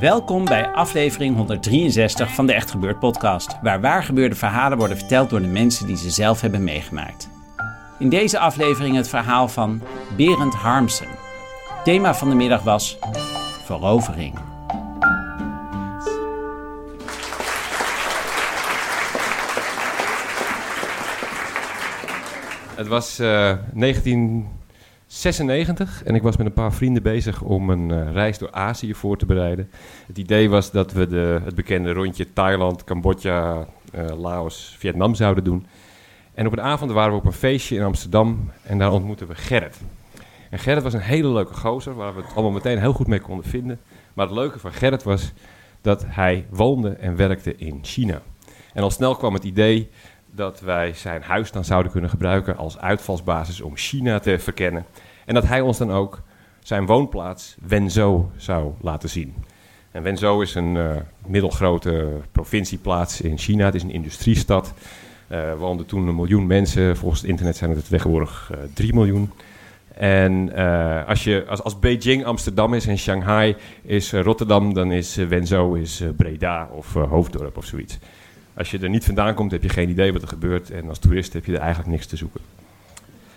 Welkom bij aflevering 163 van de Echt Gebeurd podcast, waar waargebeurde verhalen worden verteld door de mensen die ze zelf hebben meegemaakt. In deze aflevering het verhaal van Berend Harmsen. Thema van de middag was Verovering. Het was 1996 en ik was met een paar vrienden bezig om een reis door Azië voor te bereiden. Het idee was dat we het bekende rondje Thailand, Cambodja, Laos, Vietnam zouden doen. En op een avond waren we op een feestje in Amsterdam en daar ontmoetten we Gerrit. En Gerrit was een hele leuke gozer waar we het allemaal meteen heel goed mee konden vinden. Maar het leuke van Gerrit was dat hij woonde en werkte in China. En al snel kwam het idee dat wij zijn huis dan zouden kunnen gebruiken als uitvalsbasis om China te verkennen. En dat hij ons dan ook zijn woonplaats Wenzhou zou laten zien. En Wenzhou is een middelgrote provincieplaats in China. Het is een industriestad. Woonden toen 1 miljoen mensen. Volgens het internet zijn het tegenwoordig 3 miljoen. En als Beijing Amsterdam is en Shanghai is Rotterdam, dan is Wenzhou is Breda of Hoofddorp of zoiets. Als je er niet vandaan komt, heb je geen idee wat er gebeurt. En als toerist heb je er eigenlijk niks te zoeken.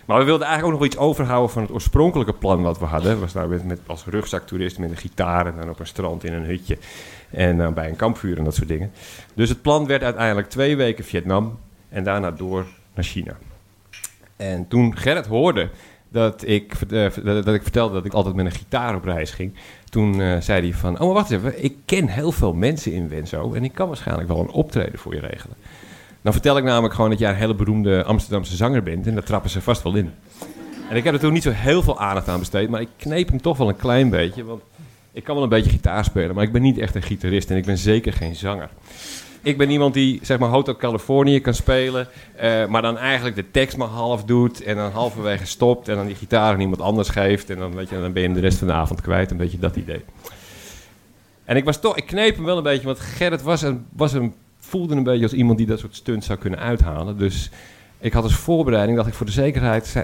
Maar we wilden eigenlijk ook nog iets overhouden van het oorspronkelijke plan wat we hadden. Was nou met als rugzaktoerist met een gitaar en dan op een strand in een hutje. En dan bij een kampvuur en dat soort dingen. Dus het plan werd uiteindelijk 2 weken Vietnam en daarna door naar China. En toen Gerrit hoorde dat ik vertelde dat ik altijd met een gitaar op reis ging, toen zei hij van, oh maar wacht even, ik ken heel veel mensen in Wenzhou en ik kan waarschijnlijk wel een optreden voor je regelen. Dan vertel ik namelijk gewoon dat jij een hele beroemde Amsterdamse zanger bent en daar trappen ze vast wel in. En ik heb er toen niet zo heel veel aandacht aan besteed, maar ik kneep hem toch wel een klein beetje, want ik kan wel een beetje gitaar spelen, maar ik ben niet echt een gitarist en ik ben zeker geen zanger. Ik ben iemand die, zeg maar, Hotel Californië kan spelen, maar dan eigenlijk de tekst maar half doet en dan halverwege stopt en dan die gitaar aan iemand anders geeft en dan, weet je, dan ben je hem de rest van de avond kwijt, een beetje dat idee. En ik kneep hem wel een beetje, want Gerrit voelde een beetje als iemand die dat soort stunts zou kunnen uithalen. Dus ik had als voorbereiding, dacht ik voor de zekerheid,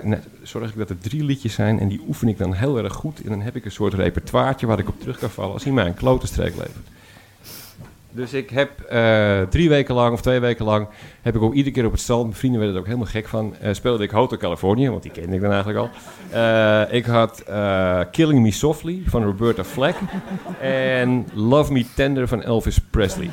zorg ik dat er 3 liedjes zijn en die oefen ik dan heel erg goed en dan heb ik een soort repertoire'tje waar ik op terug kan vallen als hij mij een klote streek levert. Dus ik heb 3 weken lang of 2 weken lang, heb ik ook iedere keer op het strand, mijn vrienden werden er ook helemaal gek van, speelde ik Hotel Californië, want die kende ik dan eigenlijk al. Ik had Killing Me Softly van Roberta Flack en Love Me Tender van Elvis Presley.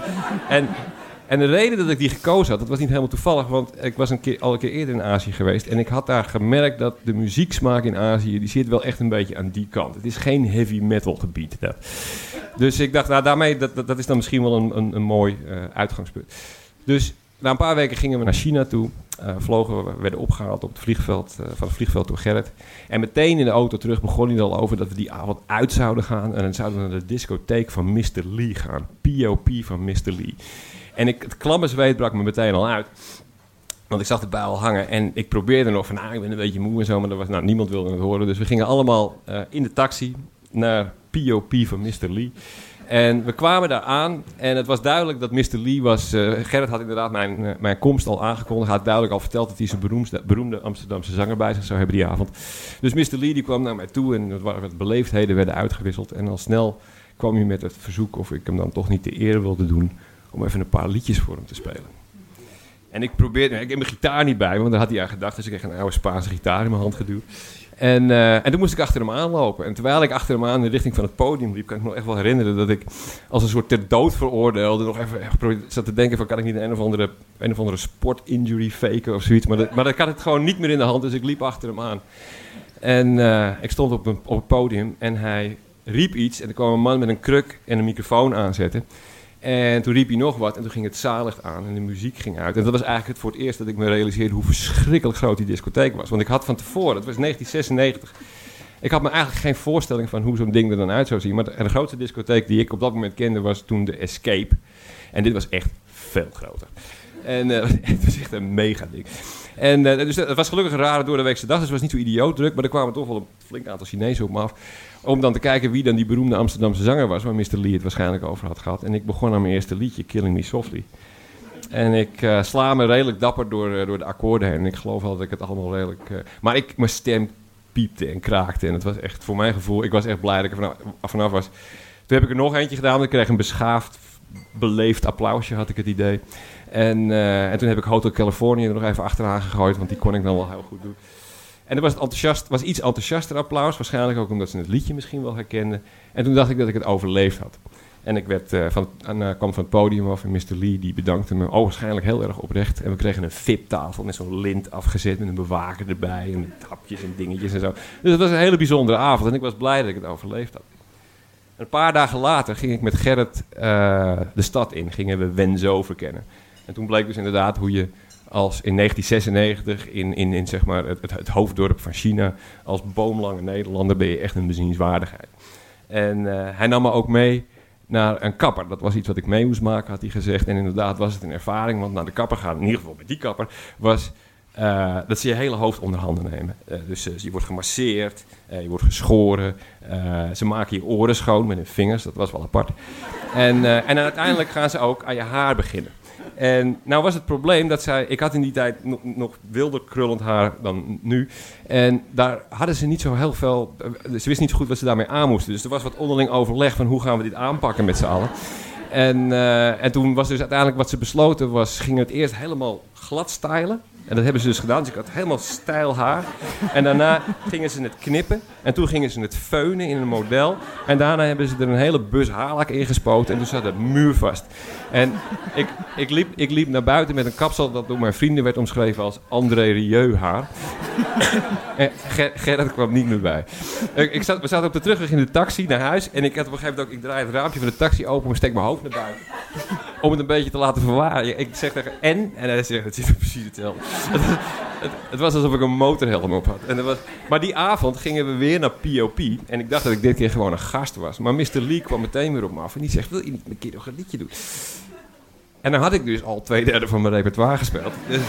En de reden dat ik die gekozen had, dat was niet helemaal toevallig, want ik was al een keer eerder in Azië geweest en ik had daar gemerkt dat de muzieksmaak in Azië, die zit wel echt een beetje aan die kant. Het is geen heavy metal gebied. Dat. Dus ik dacht, nou daarmee, dat is dan misschien wel een mooi uitgangspunt. Dus na een paar weken gingen we naar China toe, vlogen we, werden opgehaald op het vliegveld, van het vliegveld door Gerrit. En meteen in de auto terug begon hij er al over dat we die avond uit zouden gaan en dan zouden we naar de discotheek van Mr. Lee gaan. P.O.P. van Mr. Lee. En het klamme zweet brak me meteen al uit. Want ik zag de bui al hangen. En ik probeerde nog van, ik ben een beetje moe en zo. Maar niemand wilde het horen. Dus we gingen allemaal in de taxi naar P.O.P. van Mr. Lee. En we kwamen daar aan. En het was duidelijk dat Mr. Lee was... Gerrit had inderdaad mijn komst al aangekondigd. Hij had duidelijk al verteld dat hij zijn beroemde Amsterdamse zanger bij zich zou hebben die avond. Dus Mr. Lee die kwam naar mij toe. En wat beleefdheden werden uitgewisseld. En al snel kwam hij met het verzoek of ik hem dan toch niet de eer wilde doen om even een paar liedjes voor hem te spelen. En ik probeerde... Ik heb mijn gitaar niet bij, want daar had hij aan gedacht. Dus ik kreeg een oude Spaanse gitaar in mijn hand geduwd. En toen moest ik achter hem aanlopen. En terwijl ik achter hem aan in de richting van het podium liep, kan ik me nog echt wel herinneren dat ik als een soort ter dood veroordeelde nog even zat te denken van, kan ik niet een of andere sportinjury faken of zoiets. Maar dat had ik gewoon niet meer in de hand. Dus ik liep achter hem aan. En ik stond op het podium en hij riep iets. En er kwam een man met een kruk en een microfoon aanzetten. En toen riep hij nog wat en toen ging het zalig aan en de muziek ging uit. En dat was eigenlijk voor het eerst dat ik me realiseerde hoe verschrikkelijk groot die discotheek was. Want ik had van tevoren, het was 1996... ik had me eigenlijk geen voorstelling van hoe zo'n ding er dan uit zou zien. Maar de grootste discotheek die ik op dat moment kende was toen de Escape. En dit was echt veel groter. En het was echt een mega ding. En dus het was gelukkig een rare doordeweekse dag. Dus het was niet zo idioot druk. Maar er kwamen toch wel een flink aantal Chinezen op me af. Om dan te kijken wie dan die beroemde Amsterdamse zanger was. Waar Mr. Lee het waarschijnlijk over had gehad. En ik begon aan mijn eerste liedje, Killing Me Softly. En ik sla me redelijk dapper door de akkoorden heen. En ik geloof wel dat ik het allemaal redelijk... maar mijn stem piepte en kraakte. En het was echt, voor mijn gevoel, ik was echt blij dat ik er vanaf was. Toen heb ik er nog eentje gedaan. Ik kreeg een beschaafd, beleefd applausje, had ik het idee. En toen heb ik Hotel Californië er nog even achteraan gegooid, want die kon ik dan wel heel goed doen. En er was iets enthousiaster applaus, waarschijnlijk ook omdat ze het liedje misschien wel herkenden. En toen dacht ik dat ik het overleefd had. En ik werd, kwam van het podium af en Mr. Lee die bedankte me waarschijnlijk heel erg oprecht. En we kregen een VIP-tafel met zo'n lint afgezet met een bewaker erbij en met hapjes en dingetjes en zo. Dus het was een hele bijzondere avond en ik was blij dat ik het overleefd had. En een paar dagen later ging ik met Gerrit de stad in, gingen we Wenzhou verkennen. En toen bleek dus inderdaad hoe je als in 1996 in zeg maar het hoofddorp van China, als boomlange Nederlander ben je echt een bezienswaardigheid. En hij nam me ook mee naar een kapper. Dat was iets wat ik mee moest maken, had hij gezegd. En inderdaad was het een ervaring, want naar de kapper gaan, in ieder geval met die kapper, was dat ze je hele hoofd onder handen nemen. Dus je wordt gemasseerd, je wordt geschoren, ze maken je oren schoon met hun vingers, dat was wel apart. En uiteindelijk gaan ze ook aan je haar beginnen. En nou was het probleem dat zij... Ik had in die tijd nog wilder krullend haar dan nu. En daar hadden ze niet zo heel veel... Ze wisten niet zo goed wat ze daarmee aan moesten. Dus er was wat onderling overleg van hoe gaan we dit aanpakken met z'n allen. En toen was dus uiteindelijk wat ze besloten was... Gingen het eerst helemaal glad stylen. En dat hebben ze dus gedaan. Dus ik had helemaal stijl haar. En daarna gingen ze het knippen. En toen gingen ze het feunen in een model. En daarna hebben ze er een hele bus haarlak in gespoten. En toen zat het muurvast. En ik liep naar buiten met een kapsel dat door mijn vrienden werd omschreven als André Rieu haar. En Gerrit kwam niet meer bij. We zaten op de terugweg in de taxi naar huis. En ik had op een gegeven moment ook... Ik draai het raampje van de taxi open en steek mijn hoofd naar buiten. Om het een beetje te laten verwaaien. Ik zeg tegen en hij zegt, het zit precies hetzelfde. Het was alsof ik een motorhelm op had. En maar die avond gingen we weer naar P.O.P. En ik dacht dat ik dit keer gewoon een gast was. Maar Mr. Lee kwam meteen weer op me af. En die zegt, wil je niet een keer nog een liedje doen? En dan had ik dus al 2/3 van mijn repertoire gespeeld. Dus,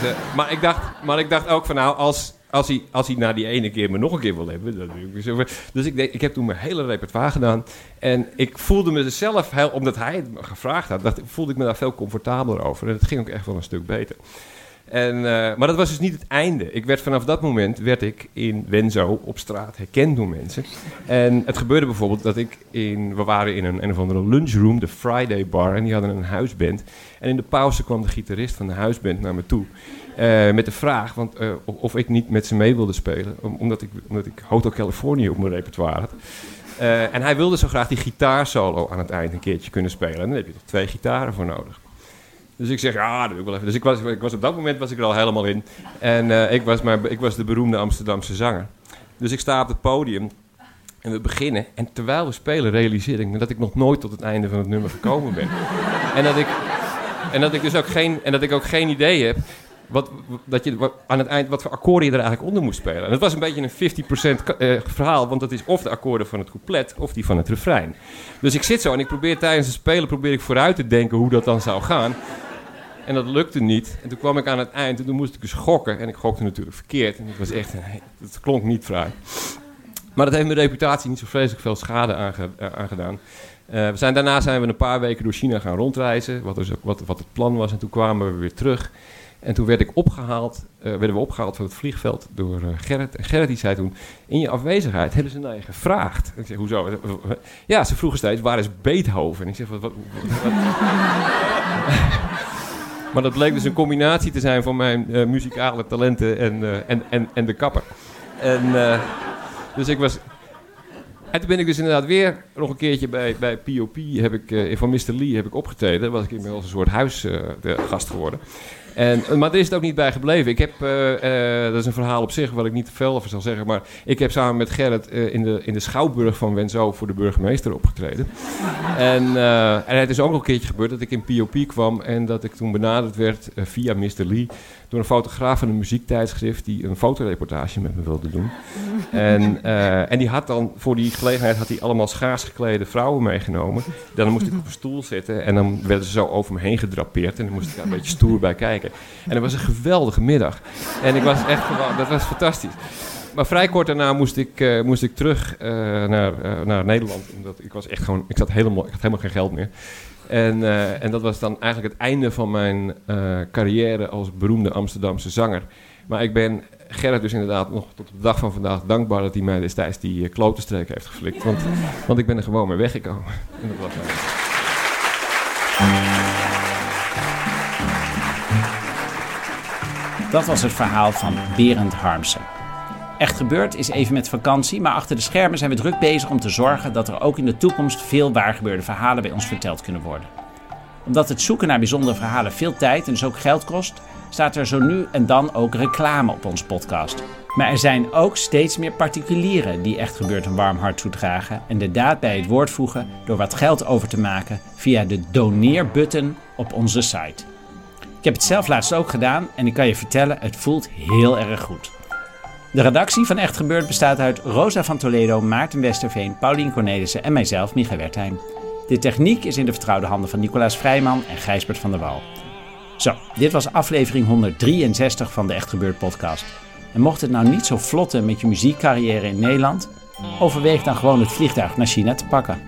maar ik dacht ook van nou, als hij na die ene keer me nog een keer wil hebben. Dan doe ik zo. Dus ik heb toen mijn hele repertoire gedaan. En ik voelde me zelf, omdat hij het me gevraagd had, voelde ik me daar veel comfortabeler over. En het ging ook echt wel een stuk beter. Maar dat was dus niet het einde. Vanaf dat moment werd ik in Wenzhou op straat herkend door mensen. En het gebeurde bijvoorbeeld dat we waren in een of andere lunchroom, de Friday Bar, en die hadden een huisband. En in de pauze kwam de gitarist van de huisband naar me toe. Met de vraag of ik niet met ze mee wilde spelen, omdat ik Hotel Californië op mijn repertoire had. En hij wilde zo graag die gitaarsolo aan het eind een keertje kunnen spelen. En dan heb je er 2 gitaren voor nodig. Dus ik zeg, ja, dat wil ik wel even. Dus ik was op dat moment was ik er al helemaal in. En ik was de beroemde Amsterdamse zanger. Dus ik sta op het podium en we beginnen. En terwijl we spelen realiseer ik me dat ik nog nooit tot het einde van het nummer gekomen ben. En dat ik ook geen idee heb aan het eind wat voor akkoorden je er eigenlijk onder moest spelen. En dat was een beetje een 50% verhaal, want dat is of de akkoorden van het couplet of die van het refrein. Dus ik zit zo en ik probeer tijdens het spelen vooruit te denken hoe dat dan zou gaan. En dat lukte niet. En toen kwam ik aan het eind en toen moest ik dus gokken. En ik gokte natuurlijk verkeerd. En het klonk niet fraai. Maar dat heeft mijn reputatie niet zo vreselijk veel schade aangedaan. Daarna zijn we een paar weken door China gaan rondreizen, wat het plan was. En toen kwamen we weer terug. En toen werden we opgehaald van het vliegveld door Gerrit. En Gerrit die zei toen, in je afwezigheid hebben ze naar je gevraagd. En ik zeg, hoezo? Ja, ze vroegen steeds, waar is Beethoven? En ik zeg, wat? Maar dat bleek dus een combinatie te zijn van mijn muzikale talenten en de kapper. En toen ben ik dus inderdaad weer nog een keertje bij P.O.P. van Mr. Lee heb ik opgetreden. Dan was ik inmiddels een soort huisgast geworden. Maar er is het ook niet bij gebleven. Ik heb, dat is een verhaal op zich wat ik niet te veel over zal zeggen, maar ik heb samen met Gerrit in de Schouwburg van Wenzhou voor de burgemeester opgetreden. En het is ook nog een keertje gebeurd dat ik in P.O.P. kwam en dat ik toen benaderd werd via Mr. Lee door een fotograaf van een muziektijdschrift die een fotoreportage met me wilde doen. En die had dan voor die gelegenheid allemaal schaars geklede vrouwen meegenomen. Dan moest ik op een stoel zitten en dan werden ze zo over me heen gedrapeerd en dan moest ik daar een beetje stoer bij kijken. En dat was een geweldige middag. En ik was echt, dat was fantastisch. Maar vrij kort daarna moest ik terug naar Nederland, omdat ik was echt gewoon, ik had helemaal geen geld meer. En dat was dan eigenlijk het einde van mijn carrière als beroemde Amsterdamse zanger. Maar ik ben Gerrit dus inderdaad nog tot op de dag van vandaag dankbaar dat hij mij destijds die klotenstreek heeft geflikt. Want ik ben er gewoon mee weggekomen. En dat was eigenlijk. Dat was het verhaal van Berend Harmsen. Echt Gebeurd is even met vakantie, maar achter de schermen zijn we druk bezig om te zorgen dat er ook in de toekomst veel waargebeurde verhalen bij ons verteld kunnen worden. Omdat het zoeken naar bijzondere verhalen veel tijd en dus ook geld kost, staat er zo nu en dan ook reclame op ons podcast. Maar er zijn ook steeds meer particulieren die Echt Gebeurd een warm hart toedragen en de daad bij het woord voegen door wat geld over te maken via de doneerbutton op onze site. Ik heb het zelf laatst ook gedaan en ik kan je vertellen, het voelt heel erg goed. De redactie van Echt Gebeurd bestaat uit Rosa van Toledo, Maarten Westerveen, Paulien Cornelissen en mijzelf, Micha Wertheim. De techniek is in de vertrouwde handen van Nicolaas Vrijman en Gijsbert van der Waal. Zo, dit was aflevering 163 van de Echt Gebeurd podcast. En mocht het nou niet zo vlotten met je muziekcarrière in Nederland, overweeg dan gewoon het vliegtuig naar China te pakken.